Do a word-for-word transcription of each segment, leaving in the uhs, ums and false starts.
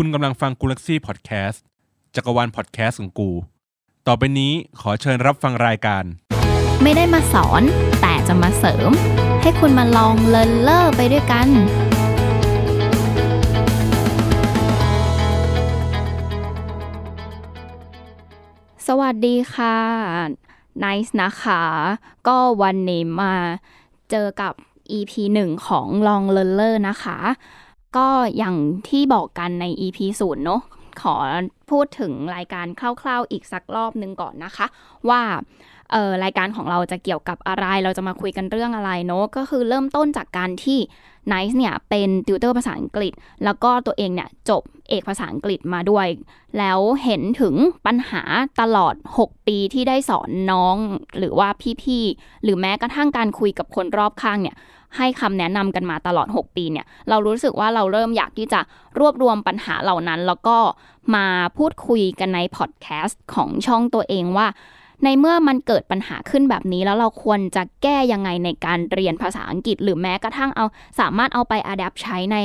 คุณกำลังฟังกูลักซี่พอดแคสต์จักรวาลพอดแคสต์ของกูต่อไปนี้ขอเชิญรับฟังรายการไม่ได้มาสอนแต่จะมาเสริมให้คุณมาลองเลิร์นเล่อไปด้วยกันสวัสดีค่ะไนซ์นะคะก็วันนี้มาเจอกับ อี พี หนึ่ง ของลองเลิร์นเล่อนะคะก็อย่างที่บอกกันใน อี พี ศูนย์ เนาะขอพูดถึงรายการคร่าวๆอีกสักรอบนึงก่อนนะคะว่าเอ่อรายการของเราจะเกี่ยวกับอะไรเราจะมาคุยกันเรื่องอะไรเนาะก็คือเริ่มต้นจากการที่ Nice เนี่ยเป็นติวเตอร์ภาษาอังกฤษแล้วก็ตัวเองเนี่ยจบเอกภาษาอังกฤษมาด้วยแล้วเห็นถึงปัญหาตลอดหกปีที่ได้สอนน้องหรือว่าพี่ๆหรือแม้กระทั่งการคุยกับคนรอบข้างเนี่ยให้คำแนะนำกันมาตลอดหกปีเนี่ยเรารู้สึกว่าเราเริ่มอยากที่จะรวบรวมปัญหาเหล่านั้นแล้วก็มาพูดคุยกันในพอดแคสต์ของช่องตัวเองว่าในเมื่อมันเกิดปัญหาขึ้นแบบนี้แล้วเราควรจะแก้ยังไงในการเรียนภาษาอังกฤษหรือแม้กระทั่งเอาสามารถเอาไปอะแดปต์ใช้ใน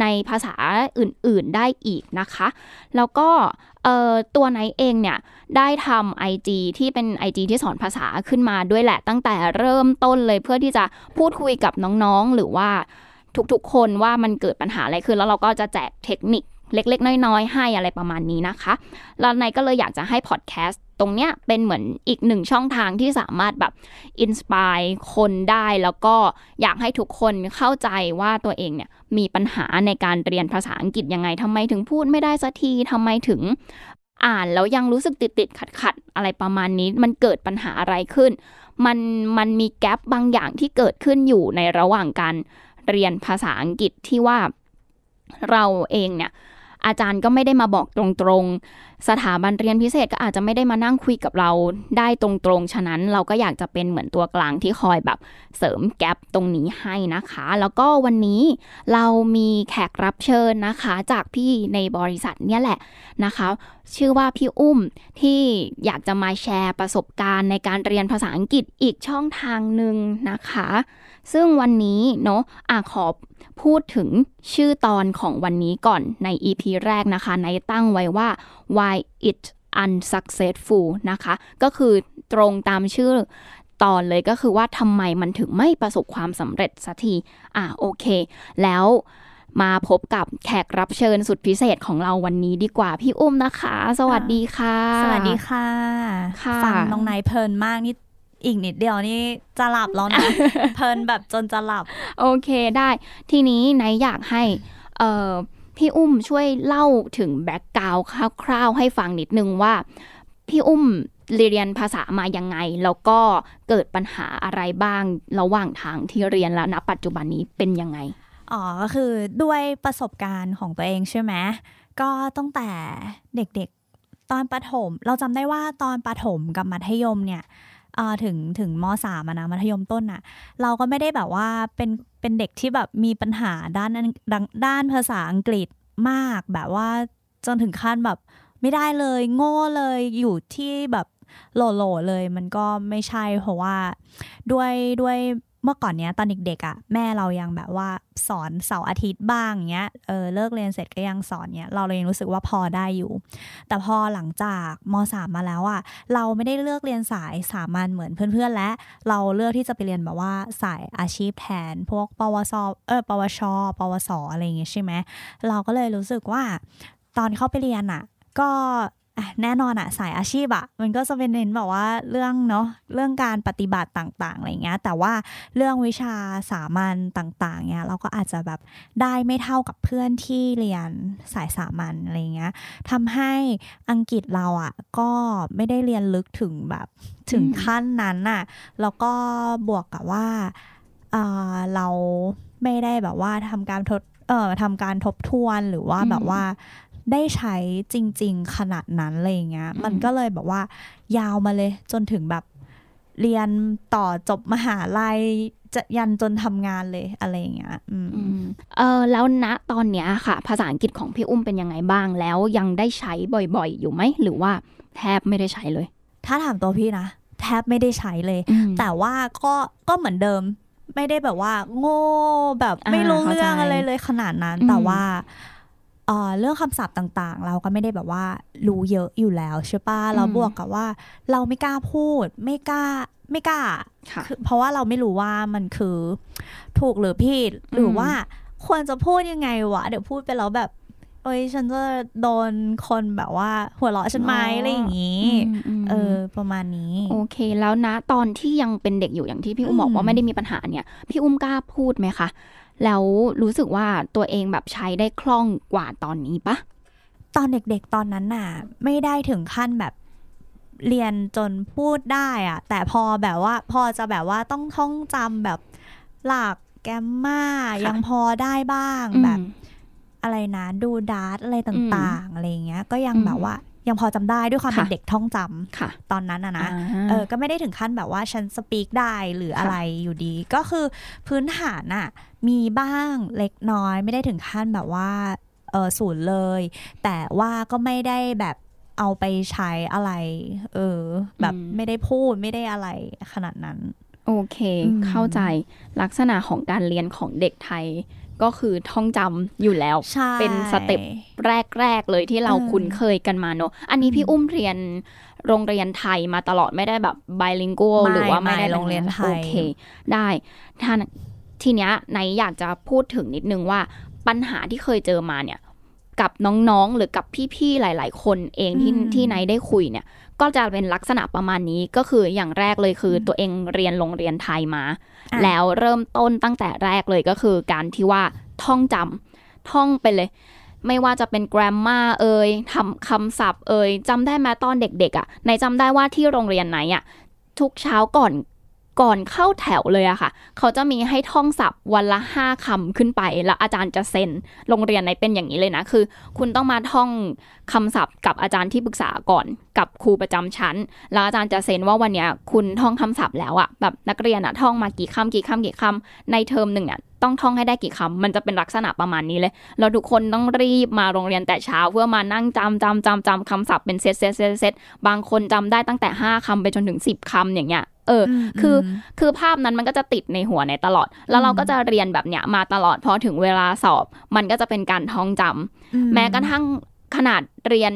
ในภาษาอื่นๆได้อีกนะคะแล้วก็เอ่อตัวนายเองเนี่ยได้ทำ ไอ จี ที่เป็น ไอ จี ที่สอนภาษาขึ้นมาด้วยแหละตั้งแต่เริ่มต้นเลยเพื่อที่จะพูดคุยกับน้องๆหรือว่าทุกๆคนว่ามันเกิดปัญหาอะไรขึ้นแล้วเราก็จะแจกเทคนิคเล็กๆน้อยๆให้อะไรประมาณนี้นะคะแล้วนายก็เลยอยากจะให้พอดแคสต์ตรงเนี้ยเป็นเหมือนอีกหนึ่งช่องทางที่สามารถแบบอินสไปร์คนได้แล้วก็อยากให้ทุกคนเข้าใจว่าตัวเองเนี่ยมีปัญหาในการเรียนภาษาอังกฤษยังไงทำไมถึงพูดไม่ได้สักทีทำไมถึงอ่านแล้วยังรู้สึกติดๆขัดๆอะไรประมาณนี้มันเกิดปัญหาอะไรขึ้นมันมันมีแกปบางอย่างที่เกิดขึ้นอยู่ในระหว่างการเรียนภาษาอังกฤษที่ว่าเราเองเนี่ยอาจารย์ก็ไม่ได้มาบอกตรงๆสถาบันเรียนพิเศษก็อาจจะไม่ได้มานั่งคุยกับเราได้ตรงๆฉะนั้นเราก็อยากจะเป็นเหมือนตัวกลางที่คอยแบบเสริมแก๊ปตรงนี้ให้นะคะแล้วก็วันนี้เรามีแขกรับเชิญนะคะจากพี่ในบริษัทเนี่ยแหละนะคะชื่อว่าพี่อุ้มที่อยากจะมาแชร์ประสบการณ์ในการเรียนภาษาอังกฤษอีกช่องทางนึงนะคะซึ่งวันนี้เนาะอ่ะขอพูดถึงชื่อตอนของวันนี้ก่อนใน อี พี แรกนะคะในตั้งไว้ว่า Why It Unsuccessful นะคะก็คือตรงตามชื่อตอนเลยก็คือว่าทำไมมันถึงไม่ประสบความสำเร็จสักทีอ่ะโอเคแล้วมาพบกับแขกรับเชิญสุดพิเศษของเราวันนี้ดีกว่าพี่อุ้มนะคะสวัสดีค่ะสวัสดีค่ะฟังน้องนายเพลินมากนี่อีกนิดเดียวนี่จะหลับแล้วนะ เพลินแบบจนจะหลับโอเคได้ทีนี้นายอยากให้เอ่อพี่อุ้มช่วยเล่าถึงแบ็คกราวด์คร่าวๆให้ฟังนิดนึงว่าพี่อุ้มเรียนภาษามายังไงแล้วก็เกิดปัญหาอะไรบ้างระหว่างทางที่เรียนแล้วนะปัจจุบันนี้เป็นยังไงอ๋อก็คือด้วยประสบการณ์ของตัวเองใช่ไหมก็ตั้งแต่เด็กๆตอนประถมเราจำได้ว่าตอนประถมกับมัธยมเนี่ยเอ่อถึงถึงม.สาม อ่ะนะมัธยมต้นน่ะเราก็ไม่ได้แบบว่าเป็นเป็นเด็กที่แบบมีปัญหาด้านด้านภาษาอังกฤษมากแบบว่าจนถึงขั้นแบบไม่ได้เลยโง่เลยอยู่ที่แบบโหลๆเลยมันก็ไม่ใช่เพราะว่าด้วยด้วยเมื่อก่อนเนี้ยตอนเด็กๆอ่ะแม่เรายังแบบว่าสอนเสาร์อาทิตย์บ้างเงี้ยเออเลิกเรียนเสร็จก็ยังสอนเงี้ยเราเลยยังรู้สึกว่าพอได้อยู่แต่พอหลังจากม.สาม มาแล้วอ่ะเราไม่ได้เลือกเรียนสายสามัญเหมือนเพื่อนๆและเราเลือกที่จะไปเรียนแบบว่าสายอาชีพแทนพวกปวสเออปวชปวสอะไรเงี้ยใช่ไหมเราก็เลยรู้สึกว่าตอนเข้าไปเรียนอ่ะก็แน่นอนอะสายอาชีพอะมันก็จะเป็นเน้นแบบว่าเรื่องเนาะเรื่องการปฏิบัติต่างๆอะไรเงี้ยแต่ว่าเรื่องวิชาสามัญต่างๆเงี้ยเราก็อาจจะแบบได้ไม่เท่ากับเพื่อนที่เรียนสายสามัญอะไรเงี้ยทำให้อังกฤษเราอะก็ไม่ได้เรียนลึกถึงแบบถึงขั้นนั้นอะแล้วก็บวกกับว่าเออเราไม่ได้แบบว่าทำการทดเอ่อทำการทบทวนหรือว่าแบบว่าได้ใช้จริงๆขนาดนั้นอะไรอย่างเงี้ยมันก็เลยแบบว่ายาวมาเลยจนถึงแบบเรียนต่อจบมหาลัยจะยันจนทำงานเลยอะไรอย่างเงี้ยอืมเออแล้วณตอนเนี้ยค่ะภาษาอังกฤษของพี่อุ้มเป็นยังไงบ้างแล้วยังได้ใช้บ่อยๆอยู่ไหมหรือว่าแทบไม่ได้ใช้เลยถ้าถามตัวพี่นะแทบไม่ได้ใช้เลยแต่ว่าก็ก็เหมือนเดิมไม่ได้แบบว่าโง่แบบไม่รู้เรื่องอะไรเลยขนาดนั้นแต่ว่า เ, เรื่องคำศัพท์ต่างๆเราก็ไม่ได้แบบว่ารู้เยอะอยู่แล้วใช่ป่ะเราบวกกับว่าเราไม่กล้าพูดไม่กล้าไม่กล้าเพราะว่าเราไม่รู้ว่ามันคือถูกหรือผิดหรือว่าควรจะพูดยังไงวะเดี๋ยวพูดไปแล้วแบบเอ้ยฉันจะโดนคนแบบว่าหัวเราะฉันไหมอะไรอย่างนี้เออประมาณนี้โอเคแล้วนะตอนที่ยังเป็นเด็กอยู่อย่างที่พี่อุ้มบอกว่าไม่ได้มีปัญหาเนี่ยพี่อุ้มกล้าพูดไหมคะแล้วรู้สึกว่าตัวเองแบบใช้ได้คล่องกว่าตอนนี้ปะตอนเด็กๆตอนนั้นน่ะไม่ได้ถึงขั้นแบบเรียนจนพูดได้อะแต่พอแบบว่าพอจะแบบว่าต้องท่องจำแบบหลักแกรมม่ายังพอได้บ้างแบบอะไรนะดูดาร์ตอะไรต่างๆอะไรเงี้ยก็ยังแบบว่ายังพอจำได้ด้วยความเป็นเด็กท่องจำตอนนั้นอะนะเออก็ไม่ได้ถึงขั้นแบบว่าฉันสปีกได้หรืออะไรอยู่ดีก็คือพื้นฐานอะมีบ้างเล็กน้อยไม่ได้ถึงขั้นแบบว่าเออศูนย์เลยแต่ว่าก็ไม่ได้แบบเอาไปใช้อะไรเออแบบไม่ได้พูดไม่ได้อะไรขนาดนั้นโอเคเข้าใจลักษณะของการเรียนของเด็กไทยก็คือท่องจำอยู่แล้วเป็นสเต็ปแรกๆเลยที่เราคุ้นเคยกันมาเนอะอันนี้พี่อุ้มเรียนโรงเรียนไทยมาตลอดไม่ได้แบบ ไบลิงกัว หรือว่าไม่ได้โรงเรียนไทยโอเคได้ท่านทีเนี้ยไหนอยากจะพูดถึงนิดนึงว่าปัญหาที่เคยเจอมาเนี่ยกับน้องๆหรือกับพี่ๆหลายๆคนเองที่ที่ไหนได้คุยเนี่ยก็จะเป็นลักษณะประมาณนี้ก็คืออย่างแรกเลยคือตัวเองเรียนโรงเรียนไทยมาแล้วเริ่มต้นตั้งแต่แรกเลยก็คือการที่ว่าท่องจำท่องไปเลยไม่ว่าจะเป็นแกรมม่าเอ่ยทำคำศัพท์เอ่ยจำได้มาตอนเด็กๆอ่ะไหนจำได้ว่าที่โรงเรียนไหนอ่ะทุกเช้าก่อนก่อนเข้าแถวเลยอะค่ะเขาจะมีให้ท่องศัพท์วันละห้าคำขึ้นไปแล้วอาจารย์จะเซ็นโรงเรียนไหนเป็นอย่างนี้เลยนะคือคุณต้องมาท่องคำศัพท์กับอาจารย์ที่ปรึกษาก่อนกับครูประจำชั้นแล้วอาจารย์จะเซ็นว่าวันเนี้ยคุณท่องคำศัพท์แล้วอะแบบนักเรียนอะท่องมากี่คำกี่คำกี่คำในเทอมหนึ่งเนี่ยต้องท่องให้ได้กี่คำมันจะเป็นลักษณะประมาณนี้เลยเราทุกคนต้องรีบมาโรงเรียนแต่เช้าเพื่อมานั่งจำจำจำจำคำศัพท์เป็นเซตเซตเซตเซตบางคนจำได้ตั้งแต่ห้าคำไปจนถึงสิบคำอย่างเงี้ยเออคือคือภาพนั้นมันก็จะติดในหัวในตลอดแล้วเราก็จะเรียนแบบเนี้ยมาตลอดพอถึงเวลาสอบมันก็จะเป็นการท่องจำแม้กระทั่งขนาดเรียน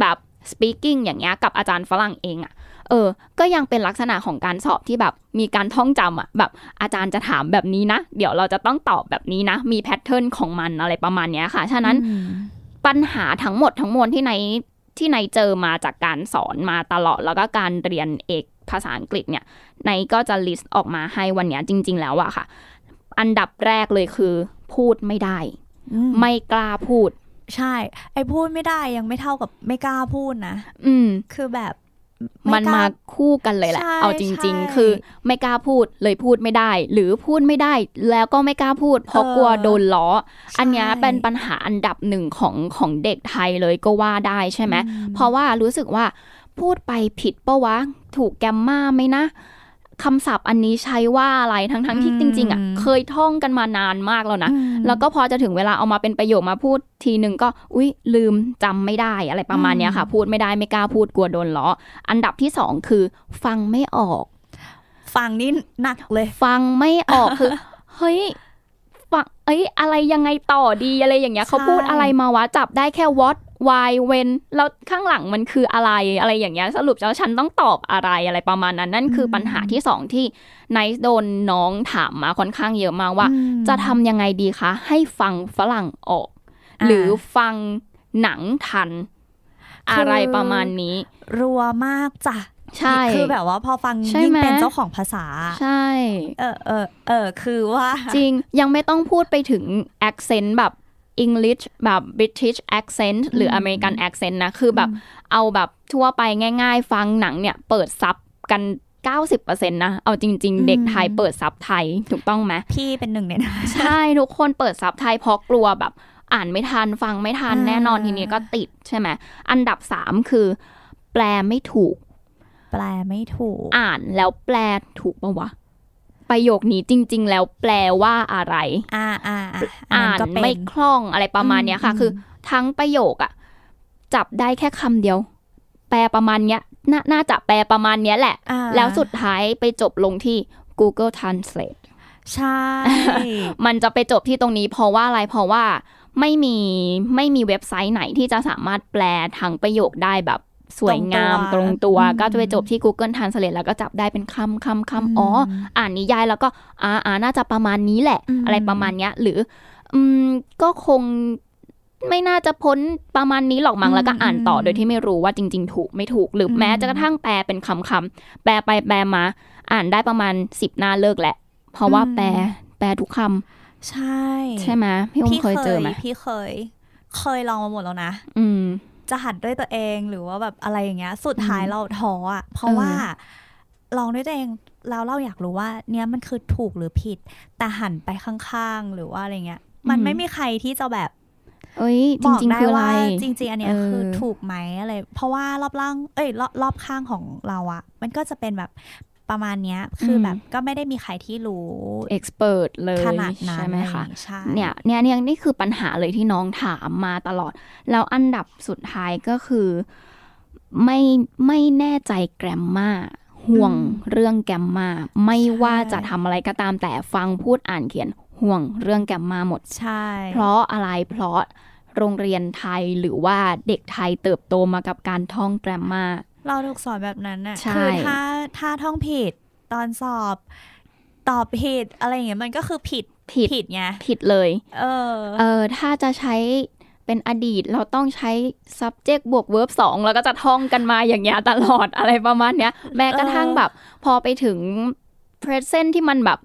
แบบ speaking อย่างเงี้ยกับอาจารย์ฝรั่งเองอ่ะเออก็ยังเป็นลักษณะของการสอบที่แบบมีการท่องจำอ่ะแบบอาจารย์จะถามแบบนี้นะเดี๋ยวเราจะต้องตอบแบบนี้นะมีแพทเทิร์นของมันอะไรประมาณเนี้ยค่ะฉะนั้นปัญหาทั้งหมดทั้งมวลที่ในที่ในเจอมาจากการสอนมาตลอดแล้วก็การเรียนเอกภาษาอังกฤษเนี่ยในก็จะ list ออกมาให้วันนี้จริงๆแล้วอะค่ะอันดับแรกเลยคือพูดไม่ได้ไม่กล้าพูดใช่ไอ้พูดไม่ได้ยังไม่เท่ากับไม่กล้าพูดนะอืมคือแบบมันมาคู่กันเลยแหละเอาจริงๆคือไม่กล้าพูดเลยพูดไม่ได้หรือพูดไม่ได้แล้วก็ไม่กล้าพูดเพราะกลัวโดนล้ออันนี้เป็นปัญหาอันดับหนึ่งของของเด็กไทยเลยก็ว่าได้ใช่ไหมเพราะว่ารู้สึกว่าพูดไปผิดปะวะถูกแกรมม่าไหมนะคำศัพท์อันนี้ใช้ว่าอะไรทั้งๆ ท, ที่จริงๆอ่ะเคยท่องกันมานานมากแล้วนะแล้วก็พอจะถึงเวลาเอามาเป็นประโยคมาพูดทีหนึ่งก็อุ๊ยลืมจำไม่ได้อะไรประมาณเนี้ยค่ะพูดไม่ได้ไม่กล้าพูดกลัวโดนล้ออันดับที่สองคือฟังไม่ออกฟังนี่หนักเลยฟังไม่ออกคือเฮ้ยฟังเอ้ยอะไรยังไงต่อดีอะไรอย่างเงี้ยเขาพูดอะไรมาวะจับได้แค่ what why when แล้วข้างหลังมันคืออะไรอะไรอย่างเงี้ยสรุปแล้วฉันต้องตอบอะไรอะไรประมาณนั้นนั่นคือปัญหาที่สองที่ไนซ์โดนน้องถามมาค่อนข้างเยอะมากว่าจะทำยังไงดีคะให้ฟังฝรั่งออกหรือฟังหนังทันอะไรประมาณนี้รัวมากจ้ะใช่คือแบบว่าพอฟังยิ่งเป็นเจ้าของภาษาใช่เออเออเออคือว่าจริงยังไม่ต้องพูดไปถึง accent แบบ English แบบ British accent หรือ American accent นะคือแบบเอาแบบทั่วไปง่ายๆฟังหนังเนี่ยเปิดซับกัน เก้าสิบเปอร์เซ็นต์ นะเอาจริงๆเด็กไทยเปิดซับไทยถูกต้องไหมพี่เป็นหนึ่งเนี่ยนะใช่ทุกคนเปิดซับไทยเพราะกลัวแบบอ่านไม่ทันฟังไม่ทันแน่นอนทีนี้ก็ติดใช่ไหมอันดับสามคือแปลไม่ถูกแปลไม่ถูกอ่านแล้วแปลถูกปะวะประโยคนี้จริงๆแล้วแปลว่าอะไรอ่าอ่าอ่านไม่คล่องอะไรประมาณเนี้ยค่ะคือทั้งประโยคอะจับได้แค่คำเดียวแปลประมาณเนี้ย น, น่าจะแปลประมาณเนี้ยแหละแล้วสุดท้ายไปจบลงที่ Google Translate ใช่ มันจะไปจบที่ตรงนี้เพราะว่าอะไรเพราะว่า ไม่มีไม่มีเว็บไซต์ไหนที่จะสามารถแปลทั้งประโยคได้แบบสวยงามตรงตัวก็จะไปจบที่ Google Translate แล้วก็จับได้เป็นคำคำคำอ๋ออ่านนิยายแล้วก็อ่าอ่าน่าจะประมาณนี้แหละอะไรประมาณเนี้ยหรืออืมก็คงไม่น่าจะพ้นประมาณนี้หรอกมั้งแล้วก็อ่านต่อโดยที่ไม่รู้ว่าจริงๆถูกไม่ถูกหรือแม้จะกระทั่งแปลเป็นคำๆแปลไปแปลมาอ่านได้ประมาณสิบหน้าเลิกแหละเพราะว่าแปลแปลทุกคำใช่ใช่ไหมพี่เคยเจอไหมพี่เคยเคยลองมาหมดแล้วนะอืมจะหัดด้วยตัวเองหรือว่าแบบอะไรอย่างเงี้ยสุดท้ายเราท้ออ่ะเพราะว่าลองด้วยตัวเองแล้วเราอยากรู้ว่าเนี้ยมันคือถูกหรือผิดแต่หันไปข้างๆหรือว่าอะไรเงี้ยมันไม่มีใครที่จะแบบเอ้ยจริงๆคืออะไรจริงๆอันเนี้ยคือถูกไหมอะไรเพราะว่ารอบล่างเอ้ยรอบข้างของเราอะมันก็จะเป็นแบบประมาณเนี้ยคือแบบก็ไม่ได้มีใครที่รู้เอ็กซ์เพรสเลยขนาดนั้นใช่ไหมคะเนี่ยเนี่ยเนี่ยนี่คือปัญหาเลยที่น้องถามมาตลอดแล้วอันดับสุดท้ายก็คือไม่ไม่แน่ใจแกรมมาห่วงเรื่องแกรมมาไม่ว่าจะทำอะไรก็ตามแต่ฟังพูดอ่านเขียนห่วงเรื่องแกรมมาหมดใช่เพราะอะไรเพราะโรงเรียนไทยหรือว่าเด็กไทยเติบโตมากับการท่องแกรมมาเราถูกสอนแบบนั้นน่ะคือถ้าถ้าท่องผิดตอนสอบตอบผิดอะไรอย่างเงี้ยมันก็คือผิดผิดผิดไงผิดเลยเออเออถ้าจะใช้เป็นอดีตเราต้องใช้ subject บวก verb สองแล้วก็จะท่องกันมาอย่างเงี้ยตลอดอะไรประมาณเนี้ยแม้กระทั่งแบบพอไปถึง present ที่มันแบบ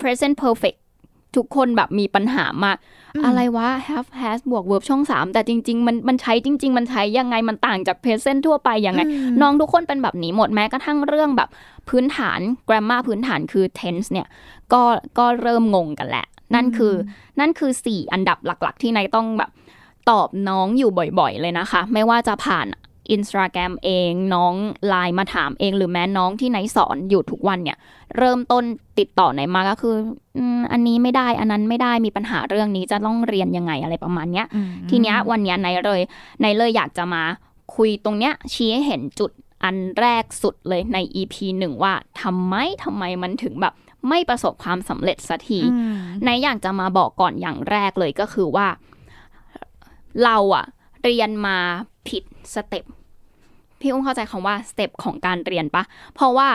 present perfectทุกคนแบบมีปัญหามากอะไรวะ have has บวก verb ช่องสามแต่จริงๆมันมันใช้จริงๆมันใช้ยังไงมันต่างจาก present ทั่วไปยังไงน้องทุกคนเป็นแบบนี้หมดแม้กระทั่งเรื่องแบบพื้นฐาน grammar พื้นฐานคือ tense เนี่ยก็ก็เริ่มงงกันแหละนั่นคือนั่นคือสี่อันดับหลักๆที่นายต้องแบบตอบน้องอยู่บ่อยๆเลยนะคะไม่ว่าจะผ่าน Instagram เองน้อง ไลน์ มาถามเองหรือแม้น้องที่นายสอนอยู่ทุกวันเนี่ยเริ่มต้นติดต่อไหนมาก็คืออันนี้ไม่ได้อันนั้นไม่ได้มีปัญหาเรื่องนี้จะต้องเรียนยังไงอะไรประมาณเนี้ยทีเนี้ยวันเนี้ยนายเลยนายเลยอยากจะมาคุยตรงเนี้ยชี้ให้เห็นจุดอันแรกสุดเลยใน อี พี หนึ่งว่าทำไมทำไมมันถึงแบบไม่ประสบความสำเร็จสักทีนายอยากจะมาบอกก่อนอย่างแรกเลยก็คือว่าเราอะเรียนมาผิดสเต็ปพี่อุ้มเข้าใจคำว่าสเต็ปของการเรียนปะเพราะว่า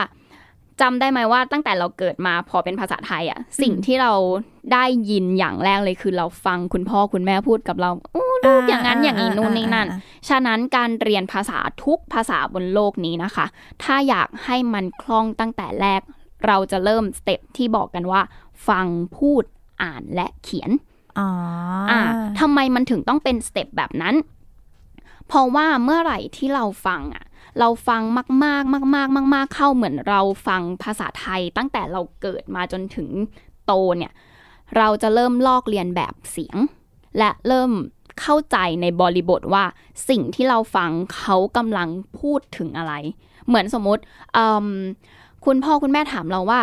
จำได้ไหมว่าตั้งแต่เราเกิดมาพอเป็นภาษาไทยอ่ะสิ่งที่เราได้ยินอย่างแรกเลยคือเราฟังคุณพ่อคุณแม่พูดกับเราอู้ลูกอย่างนั้นอย่างนี้นู่นนี่นั่นฉะนั้นการเรียนภาษาทุกภาษาบนโลกนี้นะคะถ้าอยากให้มันคล่องตั้งแต่แรกเราจะเริ่มสเต็ปที่บอกกันว่าฟังพูดอ่านและเขียนอ๋ออ่าทำไมมันถึงต้องเป็นสเต็ปแบบนั้นเพราะว่าเมื่อไหร่ที่เราฟังอ่ะเราฟังมากมากมากมากมากมากเข้าเหมือนเราฟังภาษาไทยตั้งแต่เราเกิดมาจนถึงโตเนี่ยเราจะเริ่มลอกเรียนแบบเสียงและเริ่มเข้าใจในบริบทว่าสิ่งที่เราฟังเขากำลังพูดถึงอะไรเหมือนสมมติคุณพ่อคุณแม่ถามเราว่า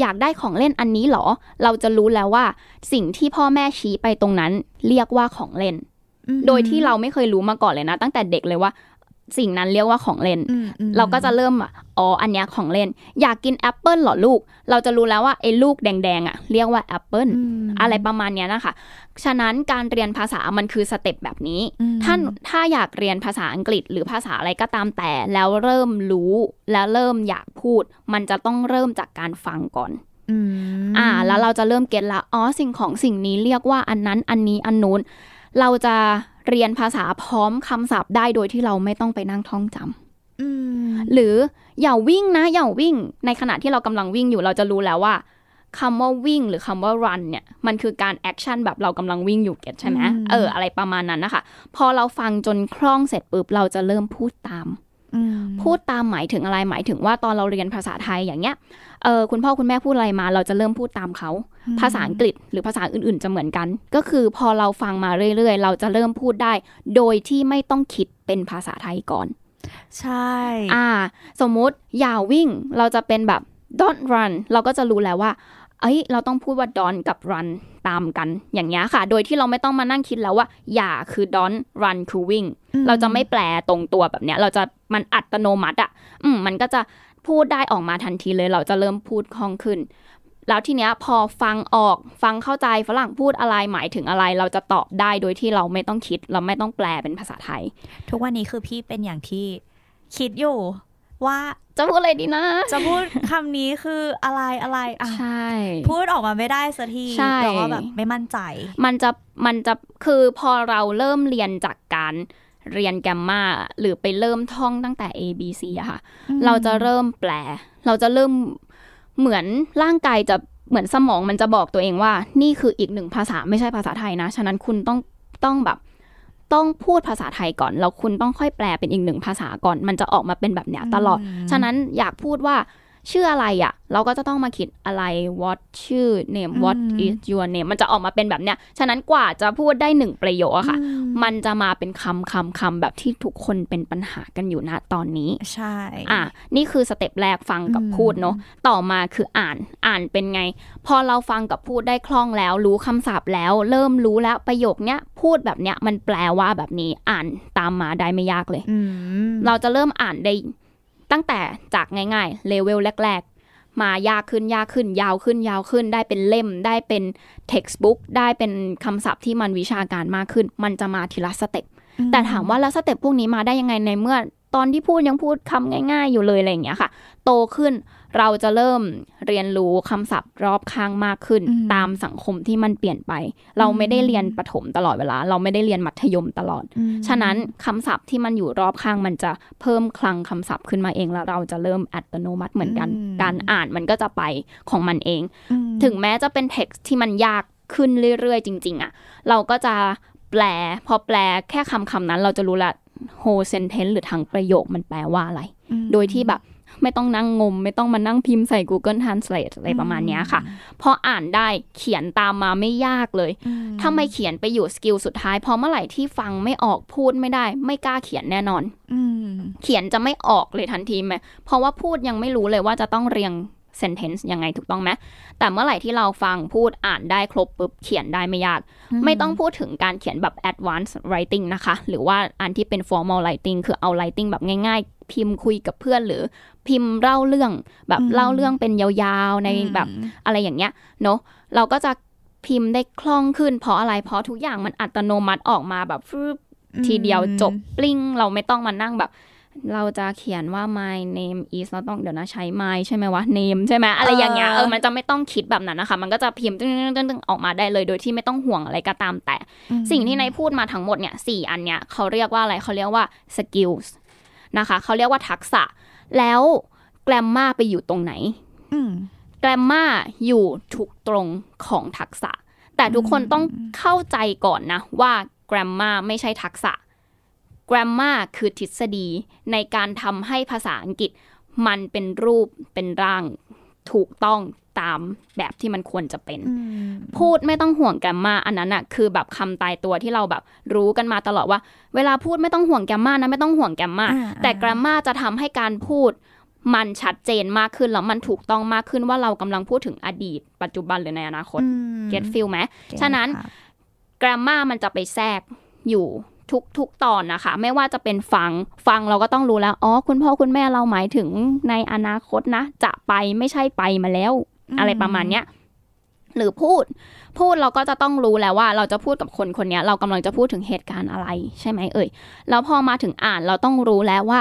อยากได้ของเล่นอันนี้เหรอเราจะรู้แล้วว่าสิ่งที่พ่อแม่ชี้ไปตรงนั้นเรียกว่าของเล่นโดยที่เราไม่เคยรู้มาก่อนเลยนะตั้งแต่เด็กเลยว่าสิ่งนั้นเรียกว่าของเล่นเราก็จะเริ่มอ๋ออันนี้ของเล่นอยากกินแอปเปิ้ลเหรอลูกเราจะรู้แล้วว่าไอ้ลูกแดงๆอ่ะเรียกว่าแอปเปิ้ลอะไรประมาณเนี้ยนะคะฉะนั้นการเรียนภาษามันคือสเต็ปแบบนี้ท่านถ้าอยากเรียนภาษาอังกฤษหรือภาษาอะไรก็ตามแต่แล้วเริ่มรู้แล้วเริ่มอยากพูดมันจะต้องเริ่มจากการฟังก่อนอ่าแล้วเราจะเริ่มเก็ตละอ๋อสิ่งของสิ่งนี้เรียกว่าอันนั้นอันนี้อันนู้นเราจะเรียนภาษาพร้อมคำศัพท์ได้โดยที่เราไม่ต้องไปนั่งท่องจำหรืออย่าวิ่งนะอย่าวิ่งในขณะที่เรากำลังวิ่งอยู่เราจะรู้แล้วว่าคำว่าวิ่งหรือคำว่า run เนี่ยมันคือการแอคชั่นแบบเรากำลังวิ่งอยู่เก็ตใช่ไหมเอออะไรประมาณนั้นนะคะพอเราฟังจนคล่องเสร็จปุ๊บเราจะเริ่มพูดตามพูดตามหมายถึงอะไรหมายถึงว่าตอนเราเรียนภาษาไทยอย่างเงี้ยเออคุณพ่อคุณแม่พูดอะไรมาเราจะเริ่มพูดตามเขาภาษาอังกฤษหรือภาษาอื่นๆจะเหมือนกันก็คือพอเราฟังมาเรื่อยๆเราจะเริ่มพูดได้โดยที่ไม่ต้องคิดเป็นภาษาไทยก่อนใช่อ่าสมมุติอย่าวิ่งเราจะเป็นแบบ don't run เราก็จะรู้แล้วว่าเอ้ยเราต้องพูดว่า don't กับ run ตามกันอย่างเงี้ยค่ะโดยที่เราไม่ต้องมานั่งคิดแล้วว่าอย่าคือ don't run คือวิ่งเราจะไม่แปลตรงตัวแบบเนี้ยเราจะมันอัตโนมัติอ่ะอืมมันก็จะพูดได้ออกมาทันทีเลยเราจะเริ่มพูดคล่องขึ้น แล้วทีเนี้ยพอฟังออกฟังเข้าใจฝรั่งพูดอะไรหมายถึงอะไรเราจะตอบได้โดยที่เราไม่ต้องคิดเราไม่ต้องแปลเป็นภาษาไทยทุกวันนี้คือพี่เป็นอย่างที่คิดอยู่ว่าจะพูดอะไรดีนะจะพูดคำนี้คืออะไรอะไรอ่ะใช่พูดออกมาไม่ได้สักทีเราก็แบบไม่มั่นใจมันจะมันจะคือพอเราเริ่มเรียนจากการเรียนแกมมาหรือไปเริ่มท่องตั้งแต่ A B C อะค่ะเราจะเริ่มแปลเราจะเริ่มเหมือนร่างกายจะเหมือนสมองมันจะบอกตัวเองว่านี่คืออีกหนึ่งภาษาไม่ใช่ภาษาไทยนะฉะนั้นคุณต้องต้องแบบต้องพูดภาษาไทยก่อนแล้วคุณต้องค่อยแปลเป็นอีกหนึ่งภาษาก่อนมันจะออกมาเป็นแบบเนี้ยตลอดฉะนั้นอยากพูดว่าชื่ออะไรอ่ะเราก็จะต้องมาคิดอะไร what ชื่อ name what is your name มันจะออกมาเป็นแบบเนี้ยฉะนั้นกว่าจะพูดได้หนึ่งประโยคอะค่ะมันจะมาเป็นคำคำคำแบบที่ทุกคนเป็นปัญหากันอยู่นะตอนนี้ใช่อ่ะนี่คือสเต็ปแรกฟังกับพูดเนาะต่อมาคืออ่านอ่านเป็นไงพอเราฟังกับพูดได้คล่องแล้วรู้คำศัพท์แล้วเริ่มรู้แล้วประโยคเนี้ยพูดแบบเนี้ยมันแปลว่าแบบนี้อ่านตามมาได้ไม่ยากเลยเราจะเริ่มอ่านได้ตั้งแต่จากง่ายๆเลเวลแรกๆมายากขึ้นยากขึ้นยาวขึ้นยาวขึ้นได้เป็นเล่มได้เป็นเท็กซ์บุ๊กได้เป็นคำศัพท์ที่มันวิชาการมากขึ้นมันจะมาทีละสเต็ปแต่ถามว่าแล้วสเต็ปพวกนี้มาได้ยังไงในเมื่อตอนที่พูดยังพูดคำง่ายๆอยู่เลยอะไรอย่างเงี้ยค่ะโตขึ้นเราจะเริ่มเรียนรู้คำศัพท์รอบข้างมากขึ้นตามสังคมที่มันเปลี่ยนไปเราไม่ได้เรียนประถมตลอดเวลาเราไม่ได้เรียนมัธยมตลอดฉะนั้นคำศัพท์ที่มันอยู่รอบข้างมันจะเพิ่มคลังคำศัพท์ขึ้นมาเองแล้วเราจะเริ่มอัตโนมัติเหมือนกันการอ่านมันก็จะไปของมันเองถึงแม้จะเป็นเท็กซ์ที่มันยากขึ้นเรื่อยๆจริงๆอ่ะเราก็จะแปลพอแปลแค่คำคำนั้นเราจะรู้ละwhole sentence หรือทั้งประโยคมันแปลว่าอะไรโดยที่แบบไม่ต้องนั่งงมไม่ต้องมานั่งพิมพ์ใส่ Google Translate อะไรประมาณนี้ค่ะพออ่านได้เขียนตามมาไม่ยากเลยถ้าไม่เขียนไปอยู่สกิลสุดท้ายพอเมื่อไหร่ที่ฟังไม่ออกพูดไม่ได้ไม่กล้าเขียนแน่นอนเขียนจะไม่ออกเลยทันทีไหมเพราะว่าพูดยังไม่รู้เลยว่าจะต้องเรียง sentence ยังไงถูกต้องไหมแต่เมื่อไหร่ที่เราฟังพูดอ่านได้ครบปุ๊บเขียนได้ไม่ยากไม่ต้องพูดถึงการเขียนแบบ advanced writing นะคะหรือว่าอันที่เป็น formal writing คือเอา writing แบบง่ายๆพิมพ์คุยกับเพื่อนหรือพิมพ์เล่าเรื่องแบบเล่าเรื่องเป็นยาวๆในแบบอะไรอย่างเงี้ยเนาะเราก็จะพิมพ์ได้คล่องขึ้นเพราะอะไรเพราะทุกอย่างมันอัตโนมัติออกมาแบบทีเดียวจบปลิ้งเราไม่ต้องมานั่งแบบเราจะเขียนว่า my name is เราต้องเดี๋ยวนะใช้ my ใช่ไหมวะ name ใช่ไหมอะไรอย่างเงี้ยเออมันจะไม่ต้องคิดแบบนั้นนะคะมันก็จะพิมพ์ตึ้งๆๆออกมาได้เลยโดยที่ไม่ต้องห่วงอะไรก็ตามแต่สิ่งที่นายพูดมาทั้งหมดเนี่ยสี่อันเนี้ยเขาเรียกว่าอะไรเขาเรียกว่า skills นะคะเขาเรียกว่าทักษะแล้ว grammar ไปอยู่ตรงไหน grammar อยู่ทุกตรงของทักษะแต่ทุกคนต้องเข้าใจก่อนนะว่า grammar ไม่ใช่ทักษะgrammar คือทฤษฎีในการทำให้ภาษาอังกฤษมันเป็นรูปเป็นร่างถูกต้องตามแบบที่มันควรจะเป็นพูดไม่ต้องห่วง grammar อันนั้นอะคือแบบคำตายตัวที่เราแบบรู้กันมาตลอดว่าเวลาพูดไม่ต้องห่วง grammar นะไม่ต้องห่วง grammar แต่ grammar จะทำให้การพูดมันชัดเจนมากขึ้นแล้วมันถูกต้องมากขึ้นว่าเรากำลังพูดถึงอดีตปัจจุบันหรือในอนาคต get feel ไหมฉะนั้น grammar มันจะไปแทรกอยู่ทุกทุกตอนนะคะไม่ว่าจะเป็นฟังฟังเราก็ต้องรู้แล้วอ๋อคุณพ่อคุณแม่เราหมายถึงในอนาคตนะจะไปไม่ใช่ไปมาแล้วอะไรประมาณเนี้ยหรือพูดพูดเราก็จะต้องรู้แล้วว่าเราจะพูดกับคนคนนี้เรากำลังจะพูดถึงเหตุการณ์อะไรใช่ไหมเอ่ยแล้วพอมาถึงอ่านเราต้องรู้แล้วว่า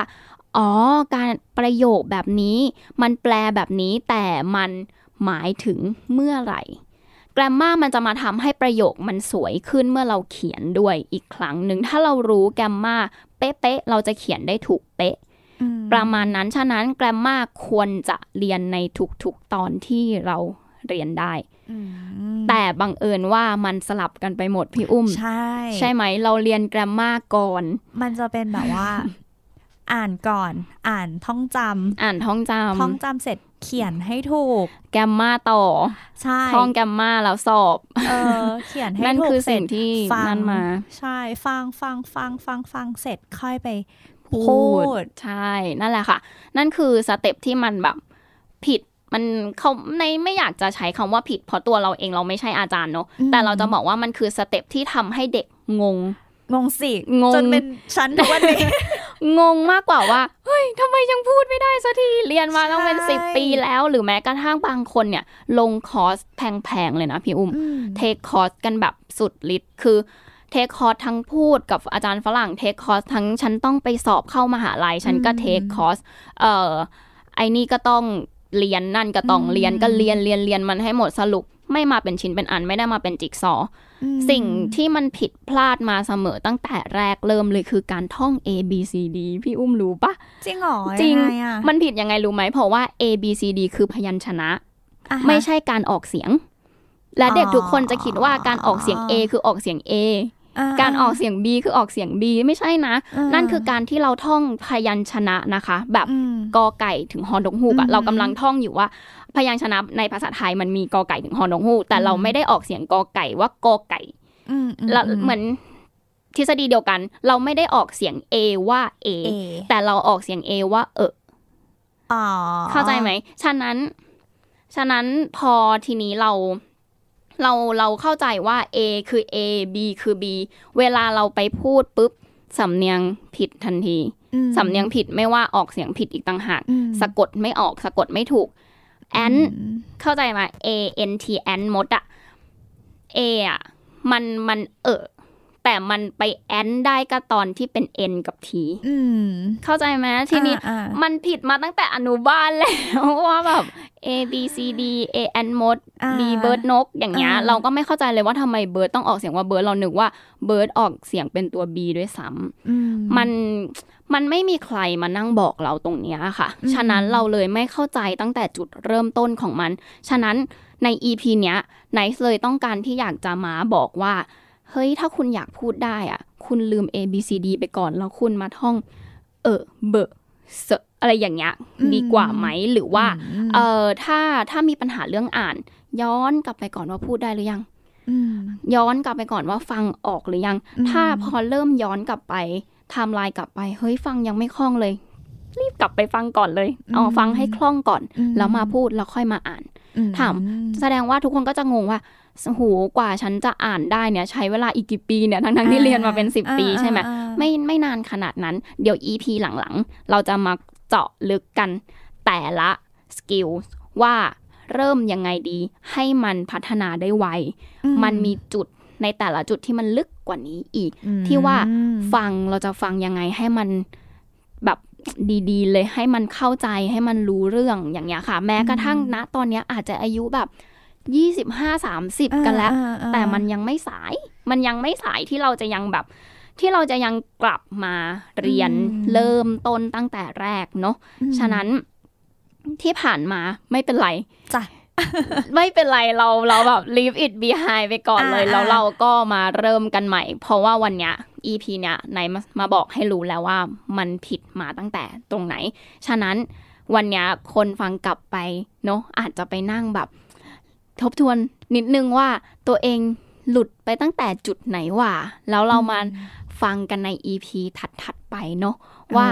อ๋อการประโยคแบบนี้มันแปลแบบนี้แต่มันหมายถึงเมื่อไหร่grammar มันจะมาทำให้ประโยคมันสวยขึ้นเมื่อเราเขียนด้วยอีกครั้งหนึ่งถ้าเรารู้ grammar เป๊ะๆเราจะเขียนได้ถูกเป๊ะประมาณนั้นฉะนั้น grammar ควรจะเรียนในทุกๆตอนที่เราเรียนได้แต่บังเอิญว่ามันสลับกันไปหมดพี่อุ้มใช่ใช่ไหมเราเรียน grammar ก่อนมันจะเป็นแบบว่า อ่านก่อนอ่านท่องจำอ่านท่องจำท่องจำเสร็จเขียนให้ถูกแกมมาต่อใช่ท่องแกมมาแล้วสอบเออเขียนให้ถูกนั่นคือสิ่งที่นั่นมาใช่ฟังฟังฟังฟังฟังเสร็จค่อยไปพูดใช่นั่นแหละค่ะนั่นคือสเต็ปที่มันแบบผิดมันเขาในไม่อยากจะใช้คำว่าผิดเพราะตัวเราเองเราไม่ใช่อาจารย์เนอะแต่เราจะบอกว่ามันคือสเต็ปที่ทำให้เด็กงงงงสิงงจนเป็นชั้นทุกวันนี้ งงมากกว่าว่าเฮ้ยทำไมยังพูดไม่ได้สักทีเรียนมาต้องเป็นสิบปีแล้วหรือแม้กระทั่งบางคนเนี่ยลงคอร์สแพงๆเลยนะพี่อุ้มเทคคอร์สกันแบบสุดฤทธิ์คือเทคคอร์สทั้งพูดกับอาจารย์ฝรั่งเทคคอร์สทั้งฉันต้องไปสอบเข้ามหาลัยฉันก็เทคคอร์สเอ่อไอ้นี่ก็ต้องเรียนนั่นก็ต้องเรียนก็เรียนเรียนเรียนมันให้หมดสรุปไม่มาเป็นชิ้นเป็นอันไม่ได้มาเป็นจิ๊กซอว์สิ่งที่มันผิดพลาดมาเสมอตั้งแต่แรกเริ่มเลยคือการท่อง A B C D พี่อุ้มรู้ปะจริงหรอจริงมันผิดยังไงรู้ไหมเพราะว่า A B C D คือพยัญชนะไม่ใช่การออกเสียงและเด็กทุกคนจะคิดว่าการออกเสียง A คือออกเสียง A การออกเสียง B คือออกเสียง B ไม่ใช่นะนั่นคือการที่เราท่องพยัญชนะนะคะแบบกอไก่ถึงฮอนกฮูกอะเรากำลังท่องอยู่ว่าพยัญชนะในภาษาไทยมันมีกอไก่ถึงฮอนกฮูกแต่เราไม่ได้ออกเสียงกอไก่ว่ากอไก่แล้วเหมือนทฤษฎีเดียวกันเราไม่ได้ออกเสียง A ว่า A แต่เราออกเสียง A ว่าเออเข้าใจไหมฉะนั้นฉะนั้นพอทีนี้เราเราเราเข้าใจว่า A คือ A B คือ B เวลาเราไปพูดปุ๊บสำเนียงผิดทันทีสำเนียงผิดไม่ว่าออกเสียงผิดอีกต่างหากสะกดไม่ออกสะกดไม่ถูกแอนเข้าใจไหม A N T แอนมดอะ A อะมันมันเออแต่มันไปแอนได้ก็ตอนที่เป็น N กับ T เข้าใจไหมทีนี้มันผิดมาตั้งแต่อนุบาลแล้วว่าแบบ A B C D A N มด B เบิร์ดนกอย่างเงี้ยเราก็ไม่เข้าใจเลยว่าทำไมเบิร์ดต้องออกเสียงว่าเบิร์ดเรานึกว่าเบิร์ดออกเสียงเป็นตัว B ด้วยซ้ำมันมันไม่มีใครมานั่งบอกเราตรงเนี้ยค่ะฉะนั้นเราเลยไม่เข้าใจตั้งแต่จุดเริ่มต้นของมันฉะนั้นใน อี พี เนี้ยไนซ์เลยต้องการที่อยากจะมาบอกว่าเฮ้ยถ้าคุณอยากพูดได้อ่ะคุณลืม A B C D ไปก่อนแล้วคุณมาท่องเออเบอสอะไรอย่างเงี้ยดีกว่าไหมหรือว่าเออถ้าถ้ามีปัญหาเรื่องอ่านย้อนกลับไปก่อนว่าพูดได้หรือยังย้อนกลับไปก่อนว่าฟังออกหรือยังถ้าพอเริ่มย้อนกลับไปไทม์ไลน์กลับไปเฮ้ยฟังยังไม่คล่องเลยรีบกลับไปฟังก่อนเลยเอาฟังให้คล่องก่อนแล้วมาพูดแล้วค่อยมาอ่านถามแสดงว่าทุกคนก็จะงงว่าโหกว่าฉันจะอ่านได้เนี่ยใช้เวลาอีกกี่ปีเนี่ยทั้งๆที่เรียนมาเป็นสิบปีใช่ไหมไม่ไม่นานขนาดนั้นเดี๋ยว อี พี หลังๆเราจะมาเจาะลึกกันแต่ละสกิลว่าเริ่มยังไงดีให้มันพัฒนาได้ไวมันมีจุดในแต่ละจุดที่มันลึกกว่านี้อีกที่ว่าฟังเราจะฟังยังไงให้มันแบบดีๆเลยให้มันเข้าใจให้มันรู้เรื่องอย่างเงี้ยค่ะแม้กระทั่งณตอนเนี้ยอาจจะอายุแบบยี่สิบห้าสามสิบกันแล้วแต่มันยังไม่สายมันยังไม่สายที่เราจะยังแบบที่เราจะยังกลับมาเรียนเริ่มต้นตั้งแต่แรกเนาะฉะนั้นที่ผ่านมาไม่เป็นไรจ้ะไม่เป็นไรเราเราแบบ leave it behind ไปก่อนเลยแล้วเราก็มาเริ่มกันใหม่เพราะว่าวันเนี้ย อี พี เนี้ยไหนมาบอกให้รู้แล้วว่ามันผิดมาตั้งแต่ตรงไหนฉะนั้นวันเนี้ยคนฟังกลับไปเนาะอาจจะไปนั่งแบบทบทวนนิดนึงว่าตัวเองหลุดไปตั้งแต่จุดไหนว่าแล้วเรามาฟังกันใน อี พี ถัดๆไปเนาะว่า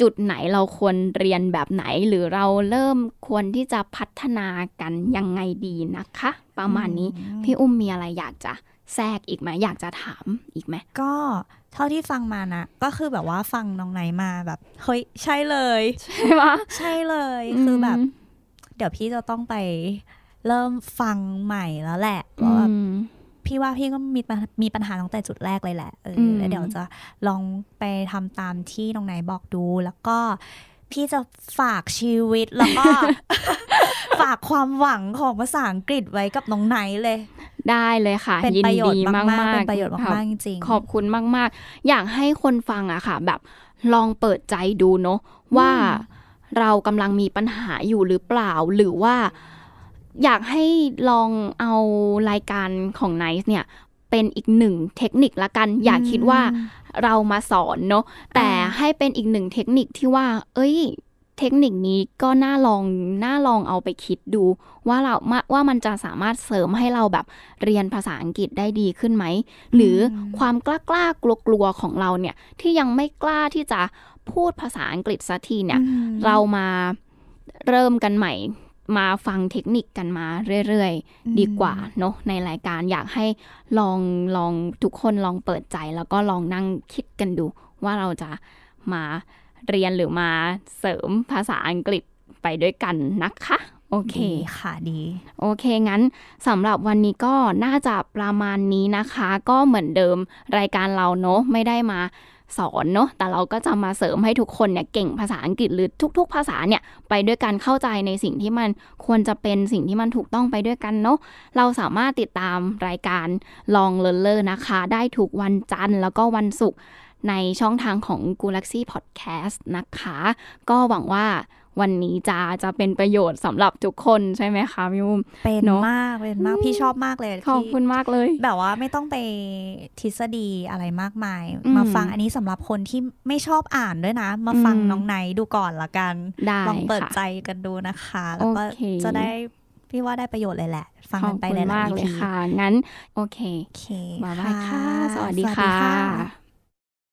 จุดไหนเราควรเรียนแบบไหนหรือเราเริ่มควรที่จะพัฒนากันยังไงดีนะคะประมาณนี้พี่อุ้มมีอะไรอยากจะแทรกอีกไหมอยากจะถามอีกไหมก็เท่าที่ฟังมานะก็คือแบบว่าฟังน้องไหนมาแบบเฮ้ยใช่เลยใช่ไหมใช่เลยคือแบบเดี๋ยวพี่จะต้องไปเริ่มฟังใหม่แล้วแหละว่าพี่ว่าพี่ก็มีมีปัญหาตั้งแต่จุดแรกเลยแหละเออแล้วเดี๋ยวจะลองไปทำตามที่น้องไหนบอกดูแล้วก็พี่จะฝากชีวิตแล้วก็ ฝากความหวังของภาษาอังกฤษไว้กับน้องไหนเลยได้เลยค่ะเป็นประโยชน์มากๆเป็นประโยชน์มากๆจริงขอบคุณมากๆอยากให้คนฟังอะค่ะแบบลองเปิดใจดูเนาะว่าเรากำลังมีปัญหาอยู่หรือเปล่าหรือว่าอยากให้ลองเอารายการของ ไนซ์ เนี่ยเป็นอีกหนึ่งเทคนิคละกันอยากคิดว่าเรามาสอนเนาะแต่ให้เป็นอีกหนึ่งเทคนิคที่ว่าเอ้ยเทคนิคนี้ก็น่าลองน่าลองเอาไปคิดดูว่าเราว่ามันจะสามารถเสริมให้เราแบบเรียนภาษาอังกฤษได้ดีขึ้นไหมหรือความกล้ากล้ากลัวๆของเราเนี่ยที่ยังไม่กล้าที่จะพูดภาษาอังกฤษสักทีเนี่ยเรามาเริ่มกันใหม่มาฟังเทคนิคกันมาเรื่อยๆดีกว่าเนาะในรายการอยากให้ลองลองทุกคนลองเปิดใจแล้วก็ลองนั่งคิดกันดูว่าเราจะ มาเรียนหรือมาเสริมภาษาอังกฤษไปด้วยกันนะคะโอเคค่ะดีโอเคงั้นสำหรับวันนี้ก็น่าจะประมาณนี้นะคะก็เหมือนเดิมรายการเราเนาะไม่ได้มาสอนเนาะแต่เราก็จะมาเสริมให้ทุกคนเนี่ยเก่งภาษาอังกฤษหรือทุกๆภาษาเนี่ยไปด้วยกันเข้าใจในสิ่งที่มันควรจะเป็นสิ่งที่มันถูกต้องไปด้วยกันเนาะเราสามารถติดตามรายการลองเลิร์นเลอร์นะคะได้ทุกวันจันทร์แล้วก็วันศุกร์ในช่องทางของ Galaxy Podcast นะคะก็หวังว่าวันนี้จะจะเป็นประโยชน์สำหรับทุกคนใช่ไหมคะพี่อุ้มเป็นมากเป็นมากพี่ชอบมากเลยขอบคุณมากเลยแบบว่าไม่ต้องไปทฤษฎีอะไรมากมายมาฟังอันนี้สำหรับคนที่ไม่ชอบอ่านด้วยนะมาฟังน้องไนท์ดูก่อนละกันลองเปิดใจกันดูนะคะแล้วก็จะได้พี่ว่าได้ประโยชน์เลยแหละฟังกันไปหลายๆทีค่ะงั้นโอเคบ๊ายบายค่ะสวัสดีค่ะ